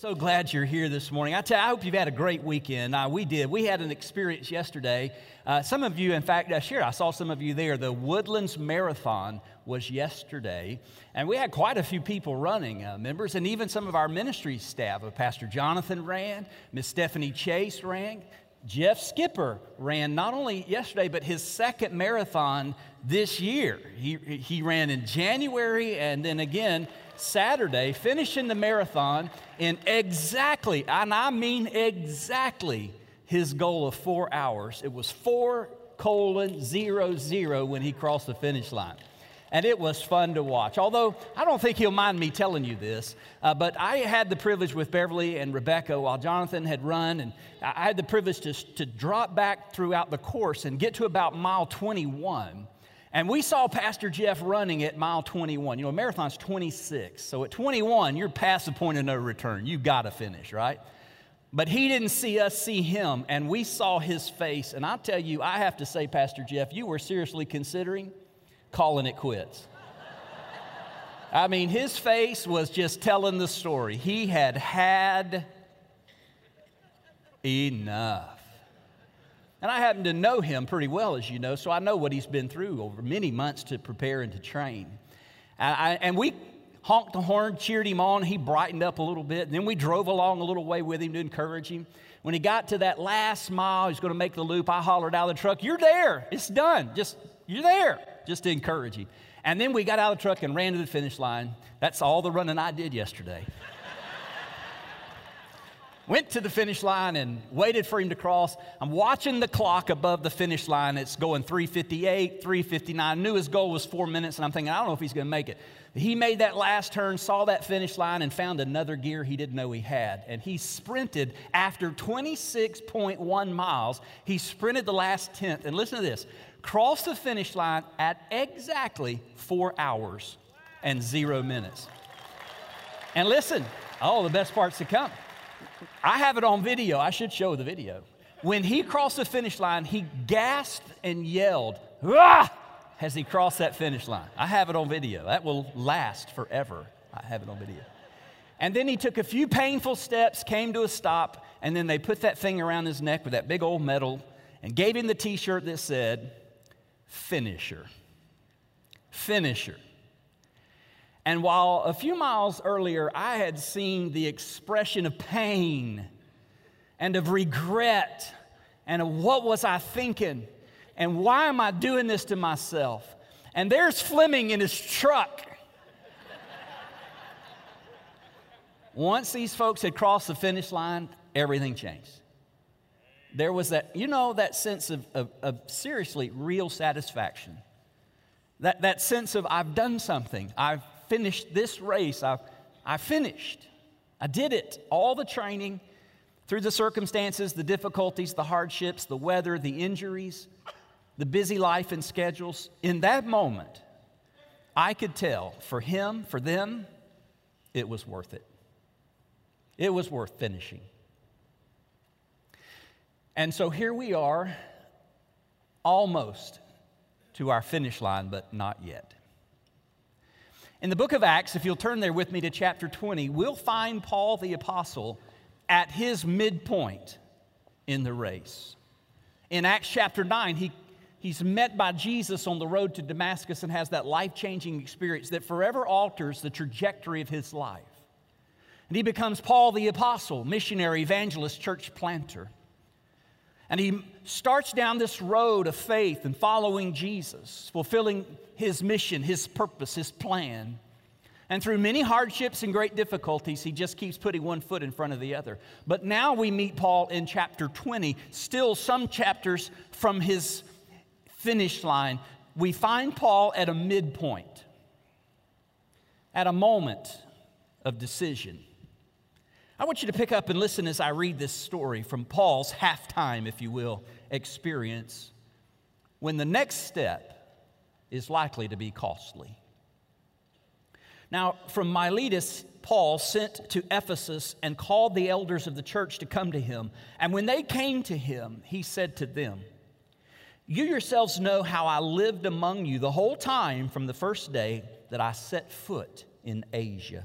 So glad you're here this morning. I hope you've had a great weekend. We did. We had an experience yesterday. Some of you, in fact, I saw some of you there. The Woodlands Marathon was yesterday, and we had quite a few people running, members, and even some of our ministry staff. Pastor Jonathan ran, Miss Stephanie Chase ran, Jeff Skipper ran not only yesterday, but his second marathon this year. He ran in January and then again Saturday, finishing the marathon in exactly, and I mean exactly, his goal of 4 hours. It was 4:00 when he crossed the finish line. And it was fun to watch. Although, I don't think he'll mind me telling you this, but I had the privilege with Beverly and Rebecca while Jonathan had run, and I had the privilege to drop back throughout the course and get to about mile 21. And we saw Pastor Jeff running at mile 21. You know, a marathon's 26. So at 21, you're past the point of no return. You got to finish, right? But he didn't see us see him, and we saw his face. And I tell you, I have to say, Pastor Jeff, you were seriously considering calling it quits. I mean, his face was just telling the story. He had had enough. And I happen to know him pretty well, as you know, so I know what he's been through over many months to prepare and to train. And we honked the horn, cheered him on. He brightened up a little bit. And then we drove along a little way with him to encourage him. When he got to that last mile, he's going to make the loop. I hollered out of the truck, "You're there. It's done. You're there." Just to encourage him. And then we got out of the truck and ran to the finish line. That's all the running I did yesterday. Went to the finish line and waited for him to cross. I'm watching the clock above the finish line. It's going 3:58, 3:59. I knew his goal was 4 minutes, and I'm thinking, I don't know if he's going to make it. He made that last turn, saw that finish line, and found another gear he didn't know he had. And he sprinted after 26.1 miles. He sprinted the last tenth. And listen to this. Crossed the finish line at exactly 4 hours and 0 minutes. And listen, all the best parts to come. I have it on video. I should show the video. When he crossed the finish line, he gasped and yelled, "Ah!" as he crossed that finish line. I have it on video. That will last forever. I have it on video. And then he took a few painful steps, came to a stop, and then they put that thing around his neck with that big old medal and gave him the T-shirt that said, "Finisher. Finisher." And while a few miles earlier I had seen the expression of pain and of regret and of what was I thinking and why am I doing this to myself, and there's Fleming in his truck. Once these folks had crossed the finish line, everything changed. There was that, you know, that sense of seriously real satisfaction. That sense of, I've done something. I've finished this race. I finished. I did it. All the training, through the circumstances, the difficulties, the hardships, the weather, the injuries, the busy life and schedules. In that moment, I could tell for him, for them, it was worth it. It was worth finishing. And so here we are, almost to our finish line, but not yet. In the book of Acts, if you'll turn there with me to chapter 20, we'll find Paul the Apostle at his midpoint in the race. In Acts chapter 9, he's met by Jesus on the road to Damascus and has that life-changing experience that forever alters the trajectory of his life. And he becomes Paul the Apostle, missionary, evangelist, church planter. And he starts down this road of faith and following Jesus, fulfilling his mission, his purpose, his plan. And through many hardships and great difficulties, he just keeps putting one foot in front of the other. But now we meet Paul in chapter 20, still some chapters from his finish line. We find Paul at a midpoint, at a moment of decision. I want you to pick up and listen as I read this story from Paul's halftime, if you will, experience, when the next step is likely to be costly. Now, from Miletus, Paul sent to Ephesus and called the elders of the church to come to him. And when they came to him, he said to them, "You yourselves know how I lived among you the whole time from the first day that I set foot in Asia,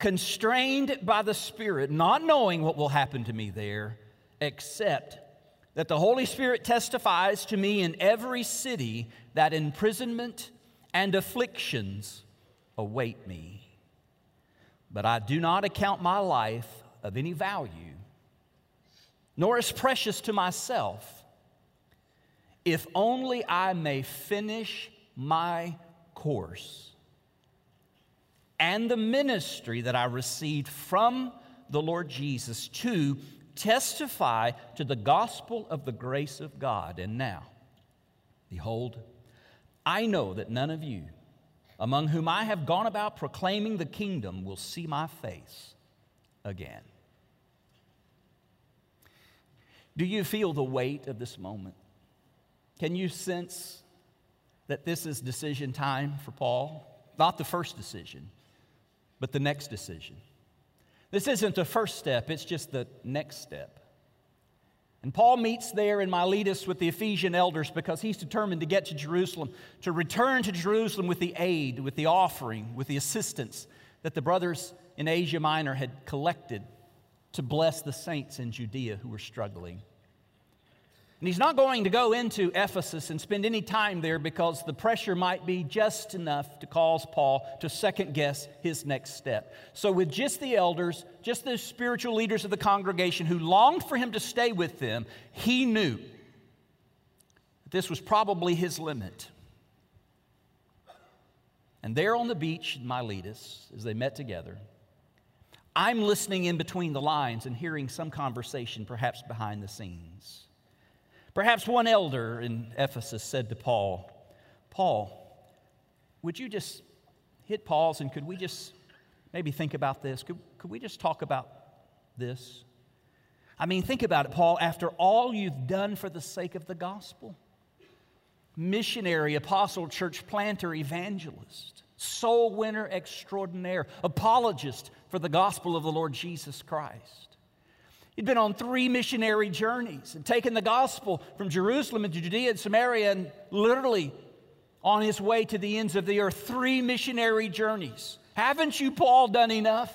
constrained by the Spirit, not knowing what will happen to me there, except that the Holy Spirit testifies to me in every city that imprisonment and afflictions await me. But I do not account my life of any value, nor as precious to myself, if only I may finish my course and the ministry that I received from the Lord Jesus to testify to the gospel of the grace of God. And now, behold, I know that none of you among whom I have gone about proclaiming the kingdom will see my face again. Do you feel the weight of this moment? Can you sense that this is decision time for Paul? Not the first decision, but the next decision. This isn't the first step, it's just the next step. And Paul meets there in Miletus with the Ephesian elders because he's determined to get to Jerusalem, to return to Jerusalem with the aid, with the offering, with the assistance that the brothers in Asia Minor had collected to bless the saints in Judea who were struggling. And he's not going to go into Ephesus and spend any time there because the pressure might be just enough to cause Paul to second guess his next step. So with just the elders, just the spiritual leaders of the congregation who longed for him to stay with them, he knew that this was probably his limit. And there on the beach in Miletus, as they met together, I'm listening in between the lines and hearing some conversation perhaps behind the scenes. Perhaps one elder in Ephesus said to Paul, "Paul, would you just hit pause and could we just maybe think about this? Could we just talk about this? I mean, think about it, Paul, after all you've done for the sake of the gospel. Missionary, apostle, church planter, evangelist, soul winner extraordinaire, apologist for the gospel of the Lord Jesus Christ. He'd been on 3 missionary journeys and taken the gospel from Jerusalem into Judea and Samaria and literally on his way to the ends of the earth, 3 missionary journeys. Haven't you, Paul, done enough?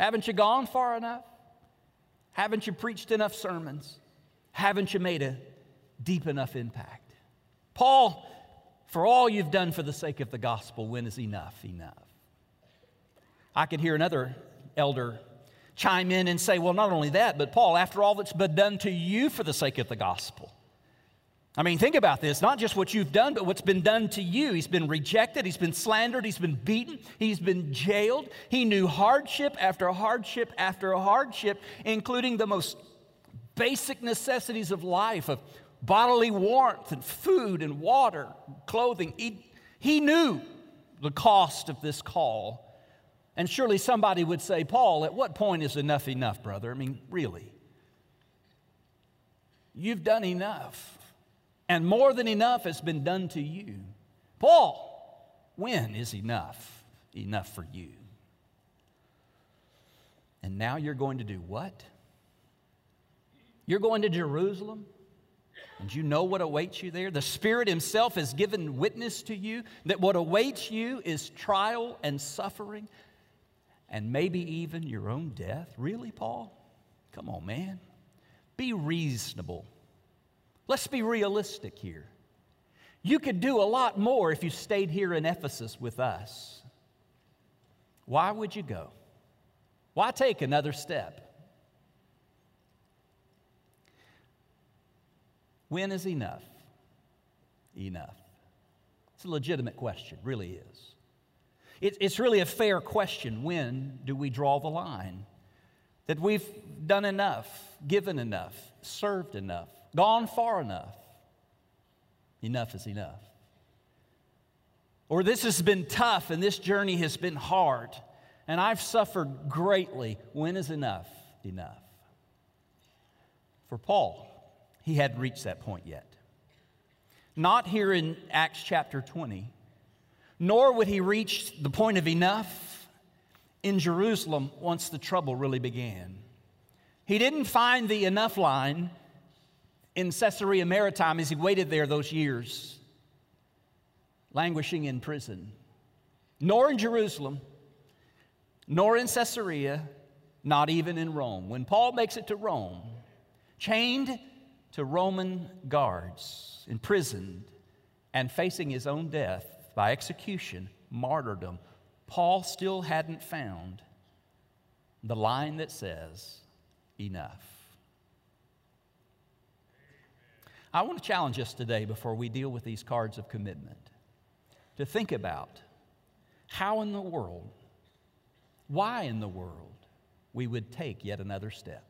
Haven't you gone far enough? Haven't you preached enough sermons? Haven't you made a deep enough impact? Paul, for all you've done for the sake of the gospel, when is enough? I could hear another elder chime in and say, well, not only that, but Paul, after all that's been done to you for the sake of the gospel. I mean, think about this, not just what you've done, but what's been done to you. He's been rejected, he's been slandered, he's been beaten, he's been jailed. He knew hardship after hardship after hardship, including the most basic necessities of life, of bodily warmth and food and water, clothing. He knew the cost of this call. And surely somebody would say, Paul, at what point is enough, brother? I mean, really? You've done enough, and more than enough has been done to you. Paul, when is enough for you? And now you're going to do what? You're going to Jerusalem? And you know what awaits you there? The Spirit Himself has given witness to you that what awaits you is trial and suffering and maybe even your own death. Really, Paul? Come on, man. Be reasonable. Let's be realistic here. You could do a lot more if you stayed here in Ephesus with us. Why would you go? Why take another step? When is enough? It's a legitimate question, really is. It's really a fair question. When do we draw the line? That we've done enough, given enough, served enough, gone far enough. Enough is enough. Or this has been tough and this journey has been hard and I've suffered greatly. When is enough enough? For Paul, he hadn't reached that point yet. Not here in Acts chapter 20, nor would he reach the point of enough in Jerusalem once the trouble really began. He didn't find the enough line in Caesarea Maritime as he waited there those years, languishing in prison, nor in Jerusalem, nor in Caesarea, not even in Rome. When Paul makes it to Rome, chained to Roman guards, imprisoned, and facing his own death by execution, martyrdom, Paul still hadn't found the line that says enough. I want to challenge us today before we deal with these cards of commitment to think about how in the world, why in the world, we would take yet another step.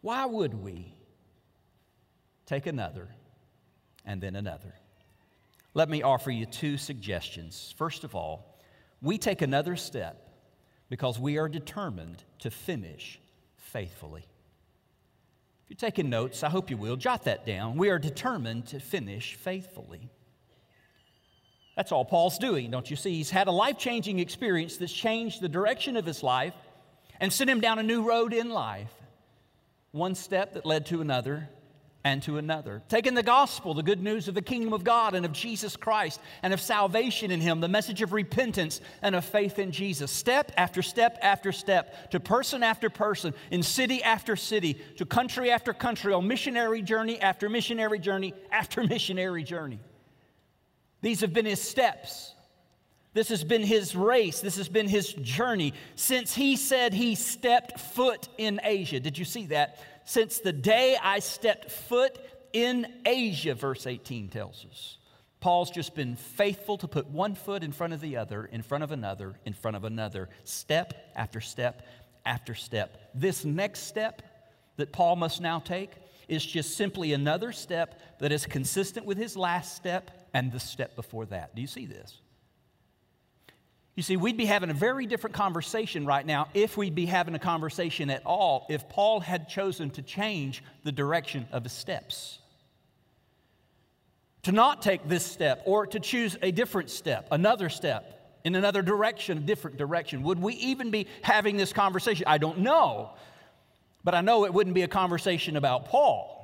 Why would we take another and then another? Let me offer you two suggestions. First of all, we take another step because we are determined to finish faithfully. If you're taking notes, I hope you will. Jot that down. We are determined to finish faithfully. That's all Paul's doing, don't you see? He's had a life-changing experience that's changed the direction of his life and sent him down a new road in life. One step that led to another and to another. Taking the gospel, the good news of the kingdom of God and of Jesus Christ and of salvation in him, the message of repentance and of faith in Jesus. Step after step after step, to person after person, in city after city, to country after country, on missionary journey after missionary journey after missionary journey. These have been his steps. This has been his race. This has been his journey since he said he stepped foot in Asia. Did you see that? Since the day I stepped foot in Asia, verse 18 tells us. Paul's just been faithful to put one foot in front of the other, in front of another, in front of another, step after step after step. This next step that Paul must now take is just simply another step that is consistent with his last step and the step before that. Do you see this? You see, we'd be having a very different conversation right now, if we'd be having a conversation at all, if Paul had chosen to change the direction of his steps. To not take this step or to choose a different step, another step, in another direction, a different direction. Would we even be having this conversation? I don't know. But I know it wouldn't be a conversation about Paul.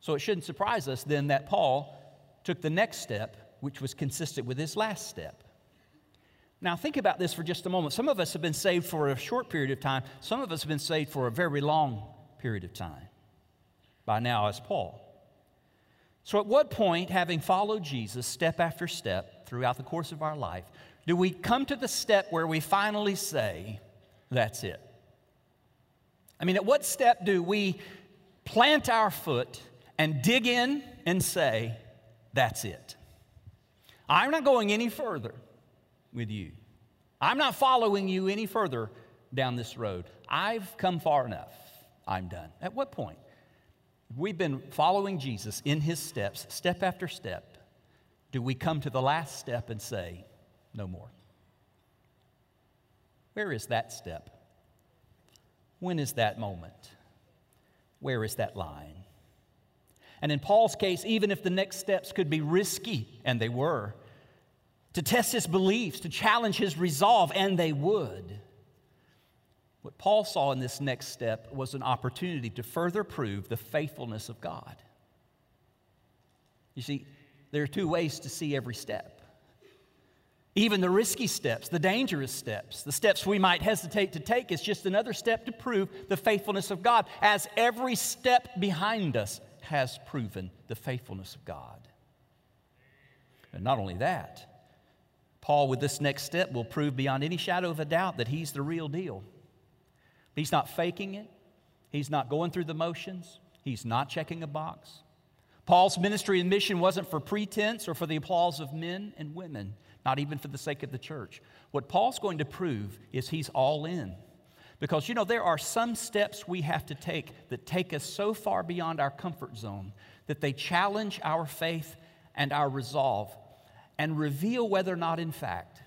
So it shouldn't surprise us then that Paul took the next step, which was consistent with his last step. Now think about this for just a moment. Some of us have been saved for a short period of time. Some of us have been saved for a very long period of time. By now, as Paul. So at what point, having followed Jesus step after step throughout the course of our life, do we come to the step where we finally say, that's it? I mean, at what step do we plant our foot and dig in and say, that's it? I'm not going any further with you. I'm not following you any further down this road. I've come far enough. I'm done. At what point? We've been following Jesus in his steps, step after step. Do we come to the last step and say, no more? Where is that step? When is that moment? Where is that line? And in Paul's case, even if the next steps could be risky, and they were, to test his beliefs, to challenge his resolve, and they would, what Paul saw in this next step was an opportunity to further prove the faithfulness of God. You see, there are two ways to see every step. Even the risky steps, the dangerous steps, the steps we might hesitate to take, is just another step to prove the faithfulness of God, as every step behind us has proven the faithfulness of God. And not only that, Paul, with this next step, will prove beyond any shadow of a doubt that he's the real deal. He's not faking it. He's not going through the motions. He's not checking a box. Paul's ministry and mission wasn't for pretense or for the applause of men and women, not even for the sake of the church. What Paul's going to prove is he's all in. Because, you know, there are some steps we have to take that take us so far beyond our comfort zone that they challenge our faith and our resolve, and reveal whether or not, in fact,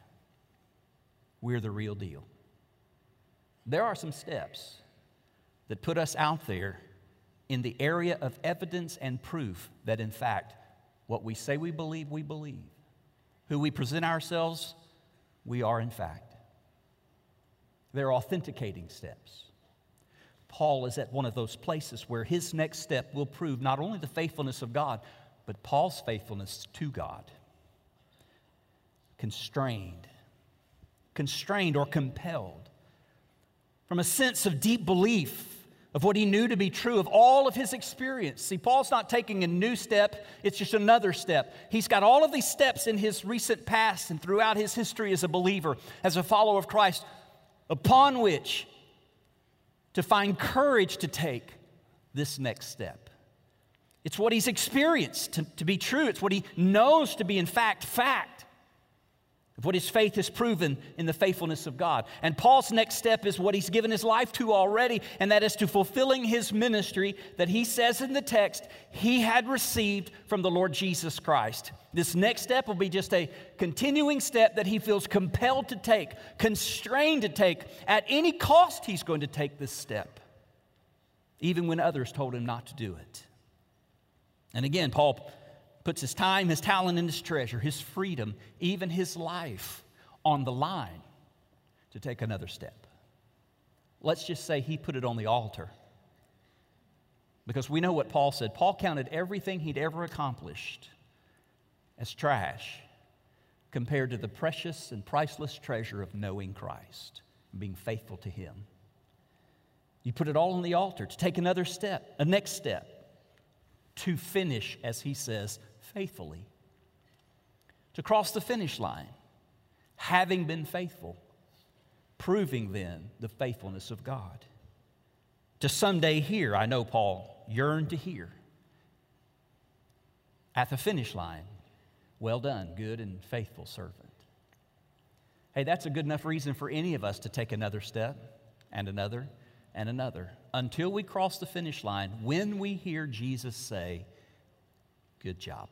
we're the real deal. There are some steps that put us out there in the area of evidence and proof that, in fact, what we say we believe. Who we present ourselves, we are, in fact. They're authenticating steps. Paul is at one of those places where his next step will prove not only the faithfulness of God, but Paul's faithfulness to God. Constrained or compelled from a sense of deep belief of what he knew to be true of all of his experience. See, Paul's not taking a new step, it's just another step. He's got all of these steps in his recent past and throughout his history as a believer, as a follower of Christ, upon which to find courage to take this next step. It's what he's experienced to be true. It's what he knows to be, in fact, of what his faith has proven in the faithfulness of God. And Paul's next step is what he's given his life to already, and that is to fulfilling his ministry that he says in the text he had received from the Lord Jesus Christ. This next step will be just a continuing step that he feels compelled to take, constrained to take. At any cost, he's going to take this step, even when others told him not to do it. And again, Paul puts his time, his talent, and his treasure, his freedom, even his life on the line to take another step. Let's just say he put it on the altar, because we know what Paul said. Paul counted everything he'd ever accomplished as trash compared to the precious and priceless treasure of knowing Christ and being faithful to him. You put it all on the altar to take another step, a next step, to finish, as he says, faithfully, to cross the finish line, having been faithful, proving then the faithfulness of God. To someday hear, I know Paul yearned to hear, at the finish line, well done, good and faithful servant. Hey, that's a good enough reason for any of us to take another step, and another, and another, until we cross the finish line, when we hear Jesus say, good job.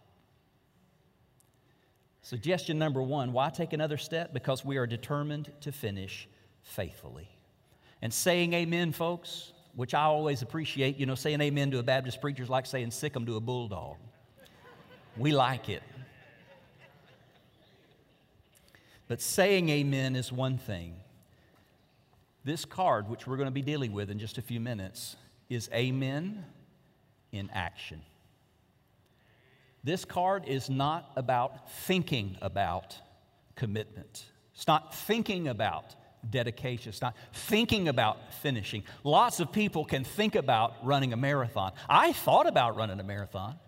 Suggestion number one, why take another step? Because we are determined to finish faithfully. And saying amen, folks, which I always appreciate, you know, saying amen to a Baptist preacher is like saying sick 'em to a bulldog. We like it. But saying amen is one thing. This card, which we're going to be dealing with in just a few minutes, is Amen in Action. This card is not about thinking about commitment. It's not thinking about dedication. It's not thinking about finishing. Lots of people can think about running a marathon. I thought about running a marathon.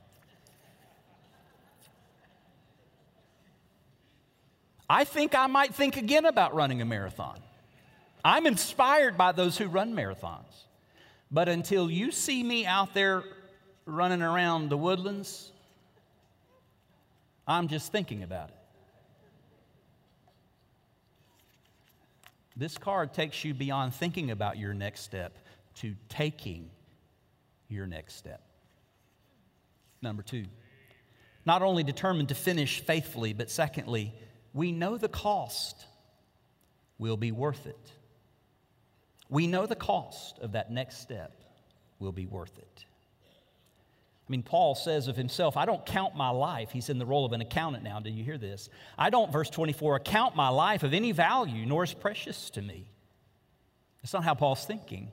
I think I might think again about running a marathon. I'm inspired by those who run marathons. But until you see me out there running around the Woodlands, I'm just thinking about it. This card takes you beyond thinking about your next step to taking your next step. Number two, not only determined to finish faithfully, but secondly, we know the cost will be worth it. We know the cost of that next step will be worth it. I mean, Paul says of himself, I don't count my life. He's in the role of an accountant now. Do you hear this? I don't, verse 24, account my life of any value, nor is precious to me. That's not how Paul's thinking.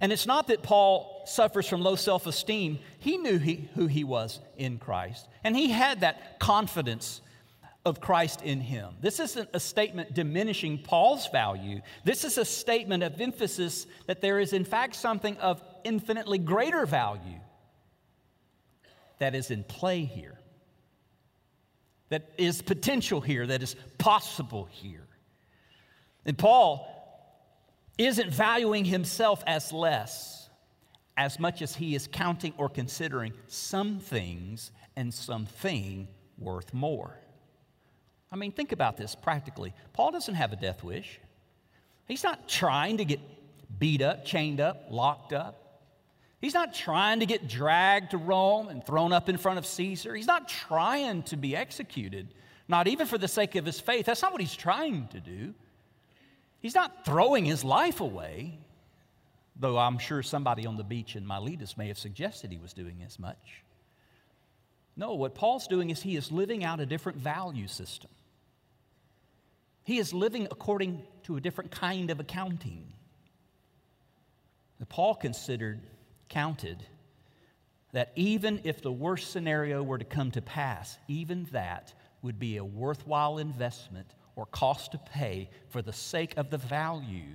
And it's not that Paul suffers from low self-esteem. He knew who he was in Christ, and he had that confidence of Christ in him. This isn't a statement diminishing Paul's value. This is a statement of emphasis that there is, in fact, something of infinitely greater value that is in play here, that is potential here, that is possible here. And Paul isn't valuing himself as less, as much as he is counting or considering some things and something worth more. I mean, think about this practically. Paul doesn't have a death wish. He's not trying to get beat up, chained up, locked up. He's not trying to get dragged to Rome and thrown up in front of Caesar. He's not trying to be executed, not even for the sake of his faith. That's not what he's trying to do. He's not throwing his life away, though I'm sure somebody on the beach in Miletus may have suggested he was doing as much. No, what Paul's doing is he is living out a different value system. He is living according to a different kind of accounting. Paul counted that even if the worst scenario were to come to pass, even that would be a worthwhile investment or cost to pay for the sake of the value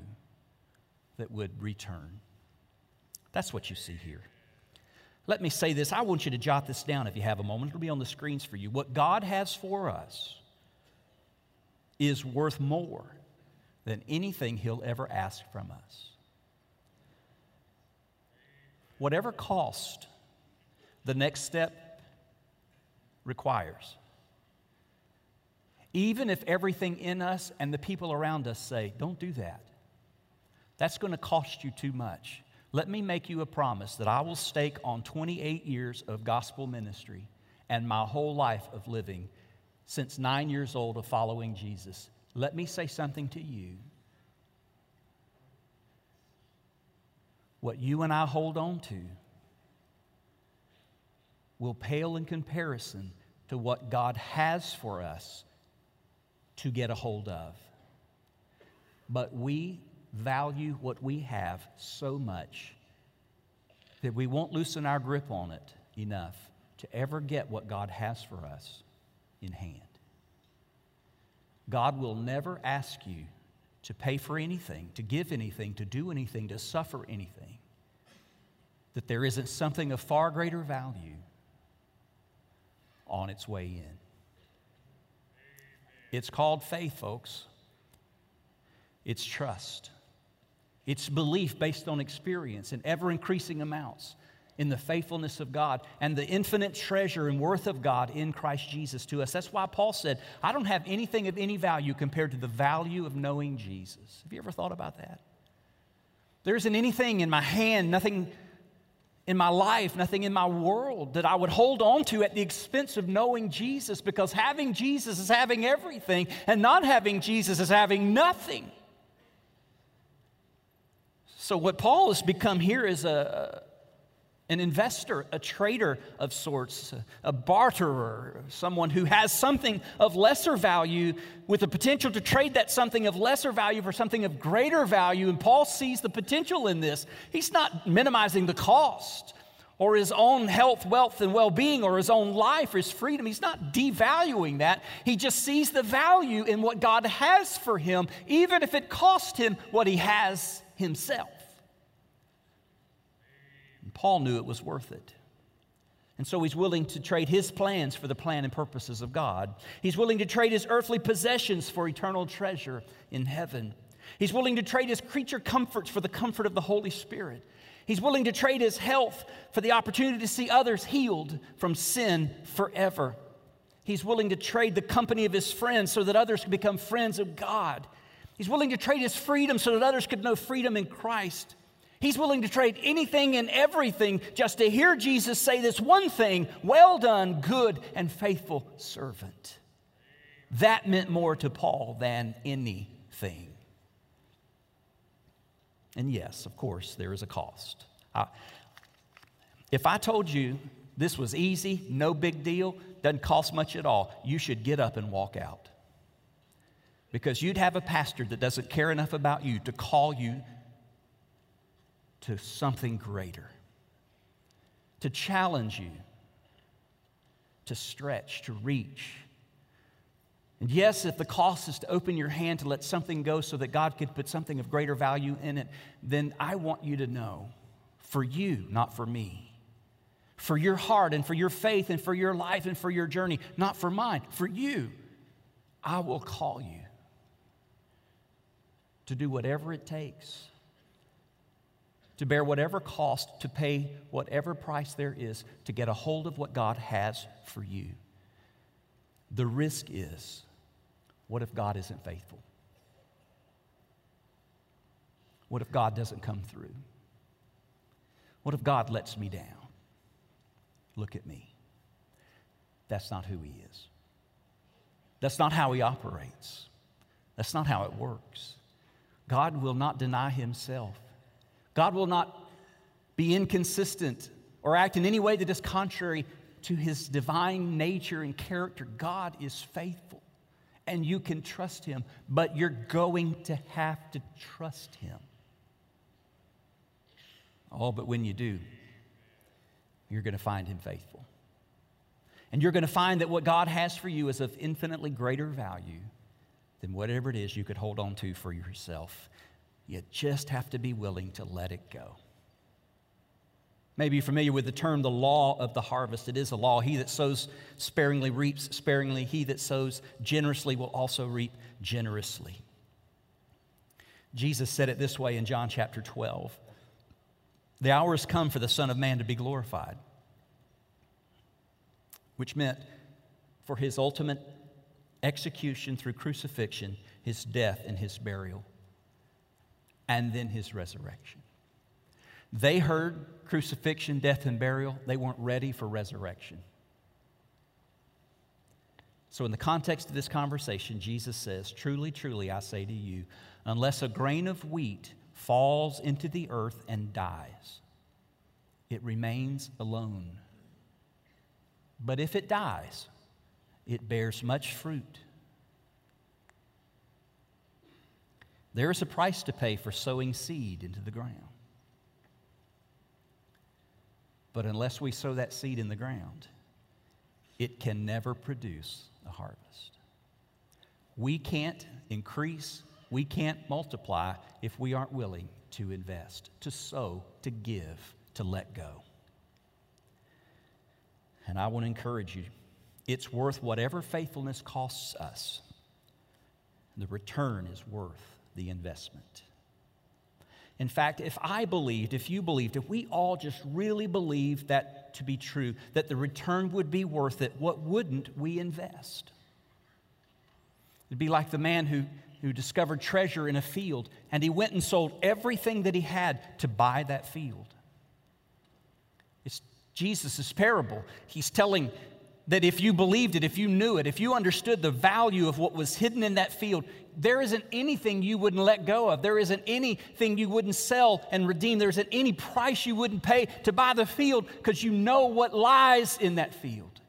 that would return. That's what you see here. Let me say this. I want you to jot this down if you have a moment. It'll be on the screens for you. What God has for us is worth more than anything He'll ever ask from us. Whatever cost the next step requires, even if everything in us and the people around us say, don't do that, that's going to cost you too much. Let me make you a promise that I will stake on 28 years of gospel ministry and my whole life of living since 9 years old of following Jesus. Let me say something to you. What you and I hold on to will pale in comparison to what God has for us to get a hold of. But we value what we have so much that we won't loosen our grip on it enough to ever get what God has for us in hand. God will never ask you to pay for anything, to give anything, to do anything, to suffer anything, that there isn't something of far greater value on its way in. It's called faith, folks. It's trust. It's belief based on experience in ever-increasing amounts in the faithfulness of God and the infinite treasure and worth of God in Christ Jesus to us. That's why Paul said, I don't have anything of any value compared to the value of knowing Jesus. Have you ever thought about that? There isn't anything in my hand, nothing in my life, nothing in my world that I would hold on to at the expense of knowing Jesus, because having Jesus is having everything and not having Jesus is having nothing. So what Paul has become here is an investor, a trader of sorts, a barterer, someone who has something of lesser value with the potential to trade that something of lesser value for something of greater value. And Paul sees the potential in this. He's not minimizing the cost or his own health, wealth, and well-being or his own life or his freedom. He's not devaluing that. He just sees the value in what God has for him, even if it cost him what he has himself. Paul knew it was worth it. And so he's willing to trade his plans for the plan and purposes of God. He's willing to trade his earthly possessions for eternal treasure in heaven. He's willing to trade his creature comforts for the comfort of the Holy Spirit. He's willing to trade his health for the opportunity to see others healed from sin forever. He's willing to trade the company of his friends so that others can become friends of God. He's willing to trade his freedom so that others could know freedom in Christ. He's willing to trade anything and everything just to hear Jesus say this one thing, well done, good and faithful servant. That meant more to Paul than anything. And yes, of course, there is a cost. If I told you this was easy, no big deal, doesn't cost much at all, you should get up and walk out. Because you'd have a pastor that doesn't care enough about you to call you to something greater, to challenge you, to stretch, to reach. And yes, if the cost is to open your hand to let something go so that God could put something of greater value in it, then I want you to know, for you, not for me, for your heart and for your faith and for your life and for your journey, not for mine, for you, I will call you to do whatever it takes, to bear whatever cost, to pay whatever price there is, to get a hold of what God has for you. The risk is, what if God isn't faithful? What if God doesn't come through? What if God lets me down? Look at me. That's not who he is. That's not how he operates. That's not how it works. God will not deny himself. God will not be inconsistent or act in any way that is contrary to his divine nature and character. God is faithful, and you can trust him, but you're going to have to trust him. Oh, but when you do, you're going to find him faithful. And you're going to find that what God has for you is of infinitely greater value than whatever it is you could hold on to for yourself. You just have to be willing to let it go. Maybe you're familiar with the term, the law of the harvest. It is a law. He that sows sparingly reaps sparingly. He that sows generously will also reap generously. Jesus said it this way in John chapter 12. The hour has come for the Son of Man to be glorified, which meant for his ultimate execution through crucifixion, his death and his burial, and then his resurrection. They heard crucifixion, death, and burial. They weren't ready for resurrection. So in the context of this conversation, Jesus says, "Truly, truly, I say to you, unless a grain of wheat falls into the earth and dies, it remains alone. But if it dies, it bears much fruit." There is a price to pay for sowing seed into the ground. But unless we sow that seed in the ground, it can never produce a harvest. We can't increase, we can't multiply if we aren't willing to invest, to sow, to give, to let go. And I want to encourage you, it's worth whatever faithfulness costs us. The return is worth the investment. In fact, if I believed, if you believed, if we all just really believed that to be true, that the return would be worth it, what wouldn't we invest? It'd be like the man who discovered treasure in a field, and he went and sold everything that he had to buy that field. It's Jesus' parable. He's telling that if you believed it, if you knew it, if you understood the value of what was hidden in that field, there isn't anything you wouldn't let go of. There isn't anything you wouldn't sell and redeem. There isn't any price you wouldn't pay to buy the field, because you know what lies in that field.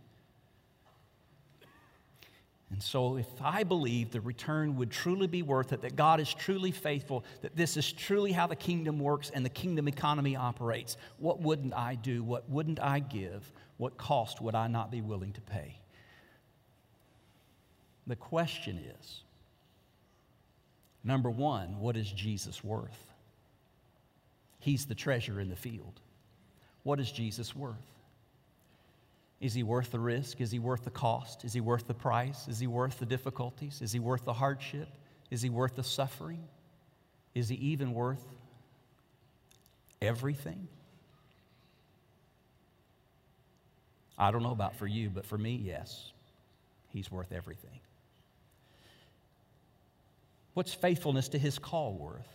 And so if I believe the return would truly be worth it, that God is truly faithful, that this is truly how the kingdom works and the kingdom economy operates, what wouldn't I do? What wouldn't I give? What cost would I not be willing to pay? The question is, number one, what is Jesus worth? He's the treasure in the field. What is Jesus worth? Is he worth the risk? Is he worth the cost? Is he worth the price? Is he worth the difficulties? Is he worth the hardship? Is he worth the suffering? Is he even worth everything? I don't know about for you, but for me, yes. He's worth everything. What's faithfulness to his call worth?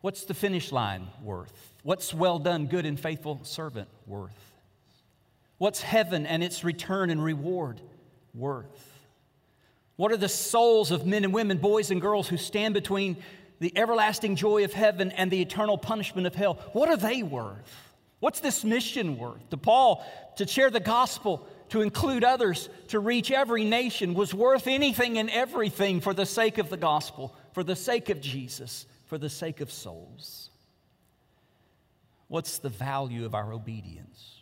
What's the finish line worth? What's well done, good and faithful servant worth? What's heaven and its return and reward worth? What are the souls of men and women, boys and girls who stand between the everlasting joy of heaven and the eternal punishment of hell? What are they worth? What's this mission worth? To Paul, to share the gospel, to include others, to reach every nation was worth anything and everything for the sake of the gospel, for the sake of Jesus, for the sake of souls. What's the value of our obedience?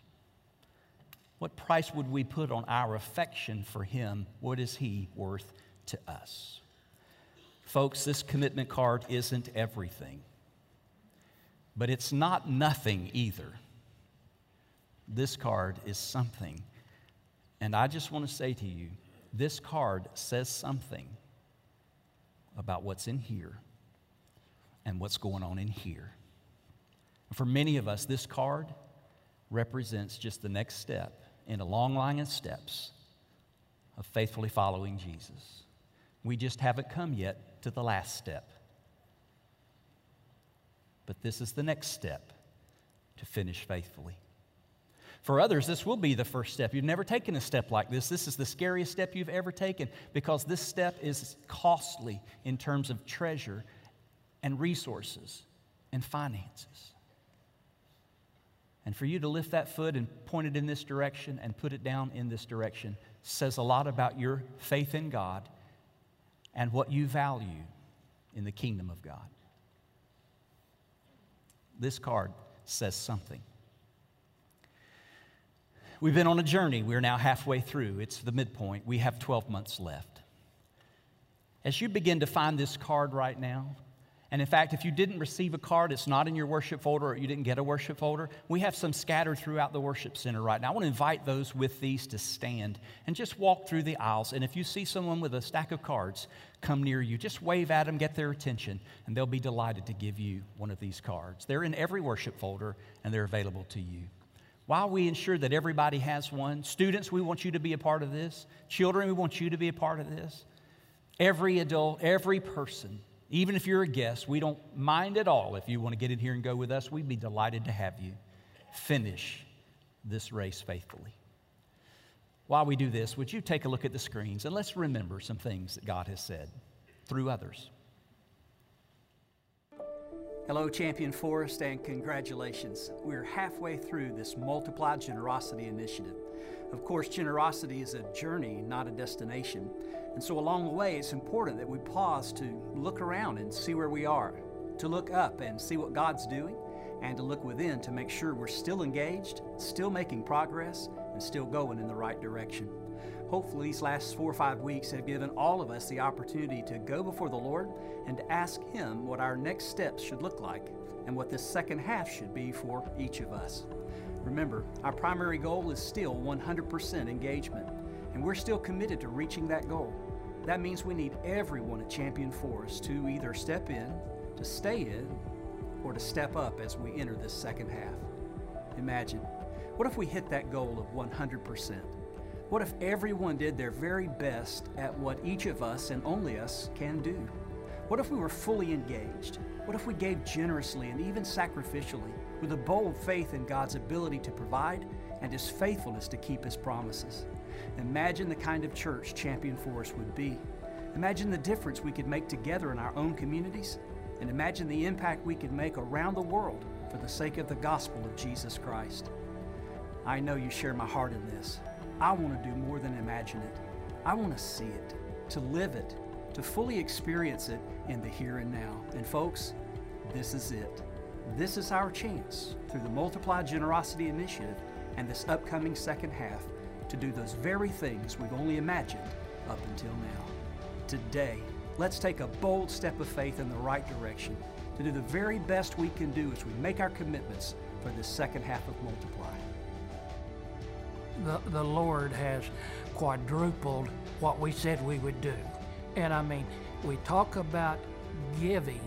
What price would we put on our affection for him? What is he worth to us? Folks, this commitment card isn't everything, but it's not nothing either. This card is something. And I just want to say to you, this card says something about what's in here and what's going on in here. For many of us, this card represents just the next step in a long line of steps of faithfully following Jesus. We just haven't come yet to the last step. But this is the next step to finish faithfully. For others, this will be the first step. You've never taken a step like this. This is the scariest step you've ever taken because this step is costly in terms of treasure and resources and finances. And for you to lift that foot and point it in this direction and put it down in this direction says a lot about your faith in God and what you value in the kingdom of God. This card says something. We've been on a journey. We're now halfway through. It's the midpoint. We have 12 months left. As you begin to find this card right now, and in fact, if you didn't receive a card, it's not in your worship folder, or you didn't get a worship folder, we have some scattered throughout the worship center right now. I want to invite those with these to stand and just walk through the aisles. And if you see someone with a stack of cards come near you, just wave at them, get their attention, and they'll be delighted to give you one of these cards. They're in every worship folder, and they're available to you. While we ensure that everybody has one, students, we want you to be a part of this. Children, we want you to be a part of this. Every adult, every person, even if you're a guest, we don't mind at all. If you want to get in here and go with us, we'd be delighted to have you finish this race faithfully. While we do this, would you take a look at the screens and let's remember some things that God has said through others. Hello, Champion Forest, and congratulations. We're halfway through this Multiplied Generosity Initiative. Of course, generosity is a journey, not a destination. And so along the way, it's important that we pause to look around and see where we are, to look up and see what God's doing, and to look within to make sure we're still engaged, still making progress, and still going in the right direction. Hopefully, these last 4 or 5 weeks have given all of us the opportunity to go before the Lord and to ask Him what our next steps should look like and what this second half should be for each of us. Remember, our primary goal is still 100% engagement, and we're still committed to reaching that goal. That means we need everyone at Champion Forest to either step in, to stay in, or to step up as we enter this second half. Imagine, what if we hit that goal of 100%? What if everyone did their very best at what each of us and only us can do? What if we were fully engaged? What if we gave generously and even sacrificially with a bold faith in God's ability to provide and His faithfulness to keep His promises? Imagine the kind of church Champion Forest would be. Imagine the difference we could make together in our own communities, and imagine the impact we could make around the world for the sake of the gospel of Jesus Christ. I know you share my heart in this. I want to do more than imagine it. I want to see it, to live it, to fully experience it in the here and now. And folks, this is it. This is our chance through the Multiplied Generosity Initiative and this upcoming second half to do those very things we've only imagined up until now. Today, let's take a bold step of faith in the right direction to do the very best we can do as we make our commitments for this second half of Multiply. The Lord has quadrupled what we said we would do. And I mean, we talk about giving,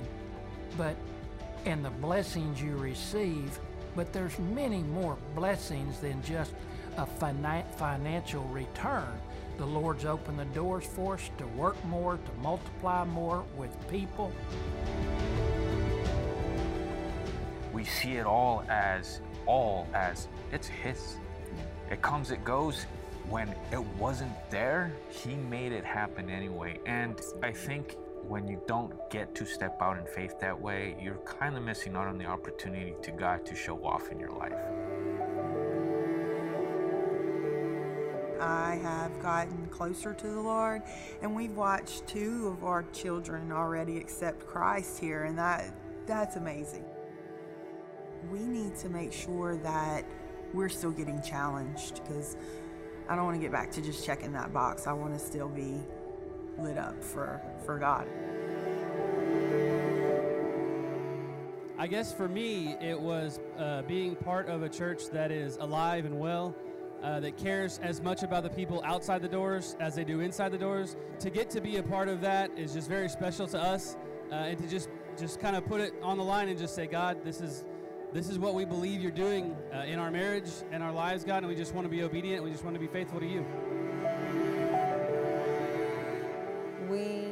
and the blessings you receive, but there's many more blessings than just a financial return. The Lord's opened the doors for us to work more, to multiply more with people. We see it all as it's His. It comes, it goes. When it wasn't there, He made it happen anyway. And I think when you don't get to step out in faith that way, you're kind of missing out on the opportunity to God to show off in your life. I have gotten closer to the Lord, and we've watched 2 of our children already accept Christ here, and that's amazing. We need to make sure that we're still getting challenged, because I don't want to get back to just checking that box. I want to still be lit up for God. I guess for me, it was being part of a church that is alive and well, that cares as much about the people outside the doors as they do inside the doors. To get to be a part of that is just very special to us, and to just kind of put it on the line and just say, God, this is what we believe you're doing in our marriage and our lives, God, and we just want to be obedient. We just want to be faithful to you. We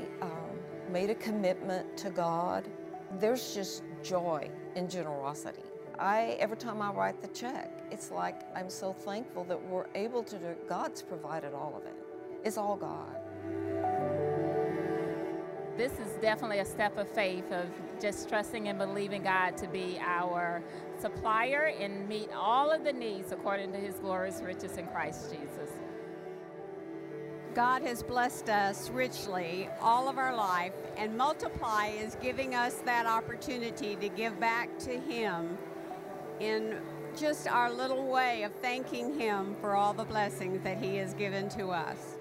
made a commitment to God. There's just joy and generosity. every time I write the check, it's like I'm so thankful that we're able to do it. God's provided all of it. It's all God. This is definitely a step of faith, of just trusting and believing God to be our supplier and meet all of the needs according to his glorious riches in Christ Jesus. God has blessed us richly all of our life, and Multiply is giving us that opportunity to give back to him in just our little way of thanking him for all the blessings that he has given to us.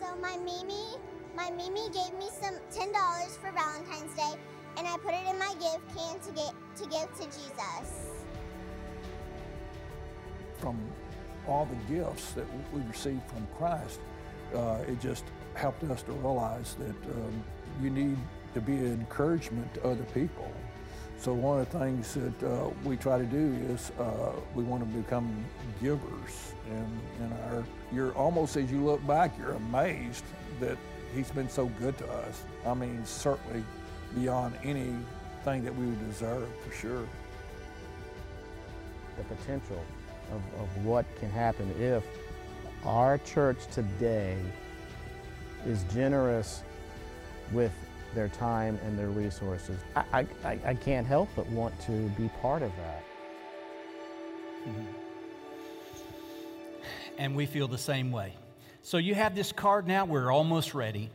So my Mimi gave me some $10 for Valentine's Day, and I put it in my gift can to give to Jesus. From all the gifts that we received from Christ, it just helped us to realize that you need to be an encouragement to other people. So one of the things that we try to do is we want to become givers. And you're almost, as you look back, you're amazed that he's been so good to us. I mean, certainly beyond anything that we would deserve, for sure. The potential of what can happen if our church today is generous with their time and their resources. I can't help but want to be part of that. And we feel the same way. So you have this card now. We're almost ready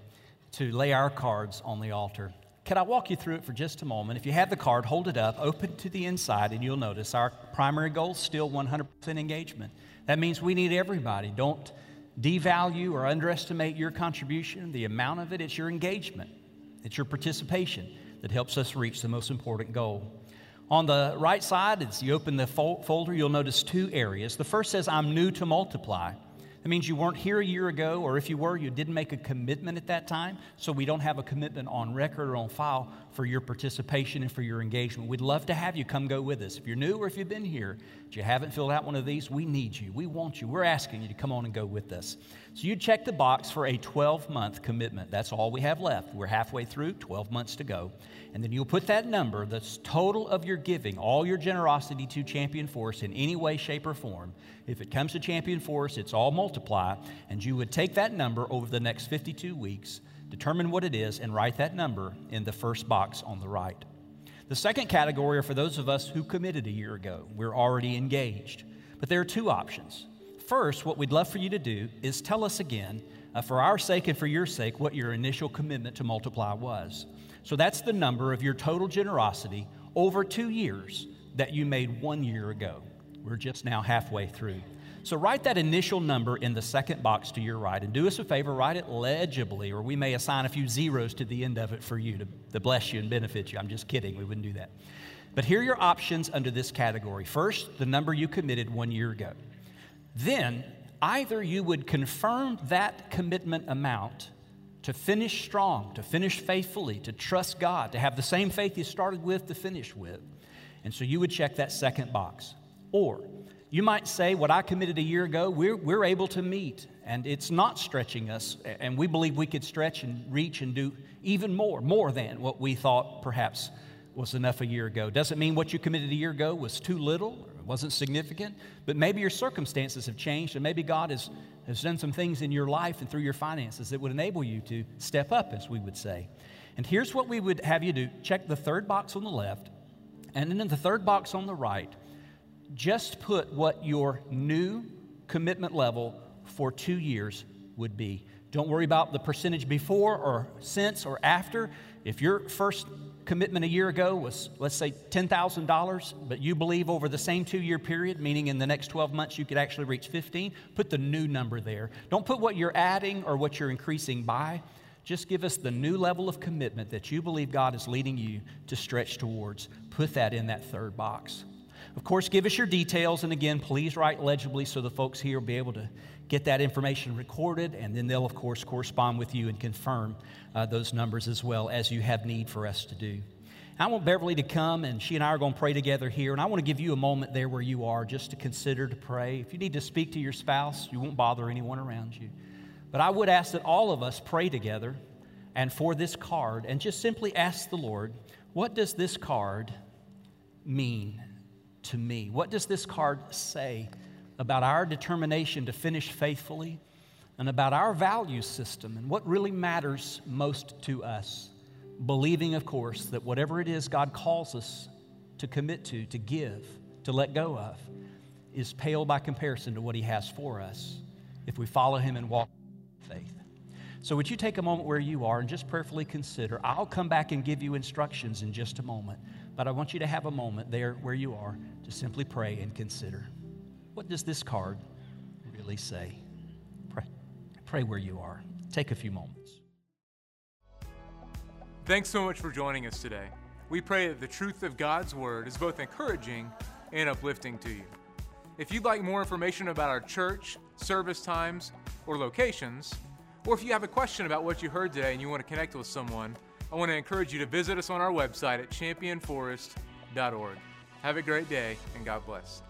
to lay our cards on the altar. Can I walk you through it for just a moment? If you have the card, hold it up, open to the inside, and you'll notice our primary goal is still 100% engagement. That means we need everybody. Don't devalue or underestimate your contribution, the amount of it. It's your engagement. It's your participation that helps us reach the most important goal. On the right side, as you open the folder, you'll notice two areas. The first says, I'm new to Multiply. That means you weren't here a year ago, or if you were, you didn't make a commitment at that time, so we don't have a commitment on record or on file for your participation and for your engagement. We'd love to have you come go with us. If you're new or if you've been here, but you haven't filled out one of these, we need you. We want you. We're asking you to come on and go with us. So you check the box for a 12-month commitment. That's all we have left. We're halfway through, 12 months to go. And then you'll put that number, the total of your giving, all your generosity to Champion Forest in any way, shape, or form. If it comes to Champion Forest, it's all Multiply, and you would take that number over the next 52 weeks, determine what it is, and write that number in the first box on the right. The second category are for those of us who committed a year ago. We're already engaged. But there are two options. First, what we'd love for you to do is tell us again, for our sake and for your sake, what your initial commitment to Multiply was. So that's the number of your total generosity over 2 years that you made 1 year ago. We're just now halfway through. So write that initial number in the second box to your right, and do us a favor, write it legibly, or we may assign a few zeros to the end of it for you to bless you and benefit you. I'm just kidding. We wouldn't do that. But here are your options under this category. First, the number you committed 1 year ago. Then, either you would confirm that commitment amount to finish strong, to finish faithfully, to trust God, to have the same faith you started with to finish with. And so you would check that second box. Or you might say, what I committed a year ago, we're able to meet, and it's not stretching us, and we believe we could stretch and reach and do even more than what we thought perhaps was enough a year ago. Doesn't mean what you committed a year ago was too little or wasn't significant, but maybe your circumstances have changed, and maybe God has done some things in your life and through your finances that would enable you to step up, as we would say. And here's what we would have you do. Check the third box on the left, and then in the third box on the right, just put what your new commitment level for 2 years would be. Don't worry about the percentage before or since or after. If your first commitment a year ago was, let's say, $10,000, but you believe over the same 2 year period, meaning in the next 12 months you could actually reach 15, put the new number there. Don't put what you're adding or what you're increasing by. Just give us the new level of commitment that you believe God is leading you to stretch towards. Put that in that third box. Of course, give us your details, and again, please write legibly so the folks here will be able to get that information recorded, and then they'll, of course, correspond with you and confirm those numbers as well as you have need for us to do. I want Beverly to come, and she and I are going to pray together here, and I want to give you a moment there where you are just to consider to pray. If you need to speak to your spouse, you won't bother anyone around you. But I would ask that all of us pray together and for this card, and just simply ask the Lord, what does this card mean to me? What does this card say about our determination to finish faithfully and about our value system and what really matters most to us? Believing, of course, that whatever it is God calls us to commit to give, to let go of, is pale by comparison to what He has for us if we follow Him and walk in faith. So would you take a moment where you are and just prayerfully consider. I'll come back and give you instructions in just a moment, but I want you to have a moment there where you are to simply pray and consider. What does this card really say? Pray where you are. Take a few moments. Thanks so much for joining us today. We pray that the truth of God's Word is both encouraging and uplifting to you. If you'd like more information about our church, service times, or locations, or if you have a question about what you heard today and you want to connect with someone, I want to encourage you to visit us on our website at championforest.org. Have a great day, and God bless.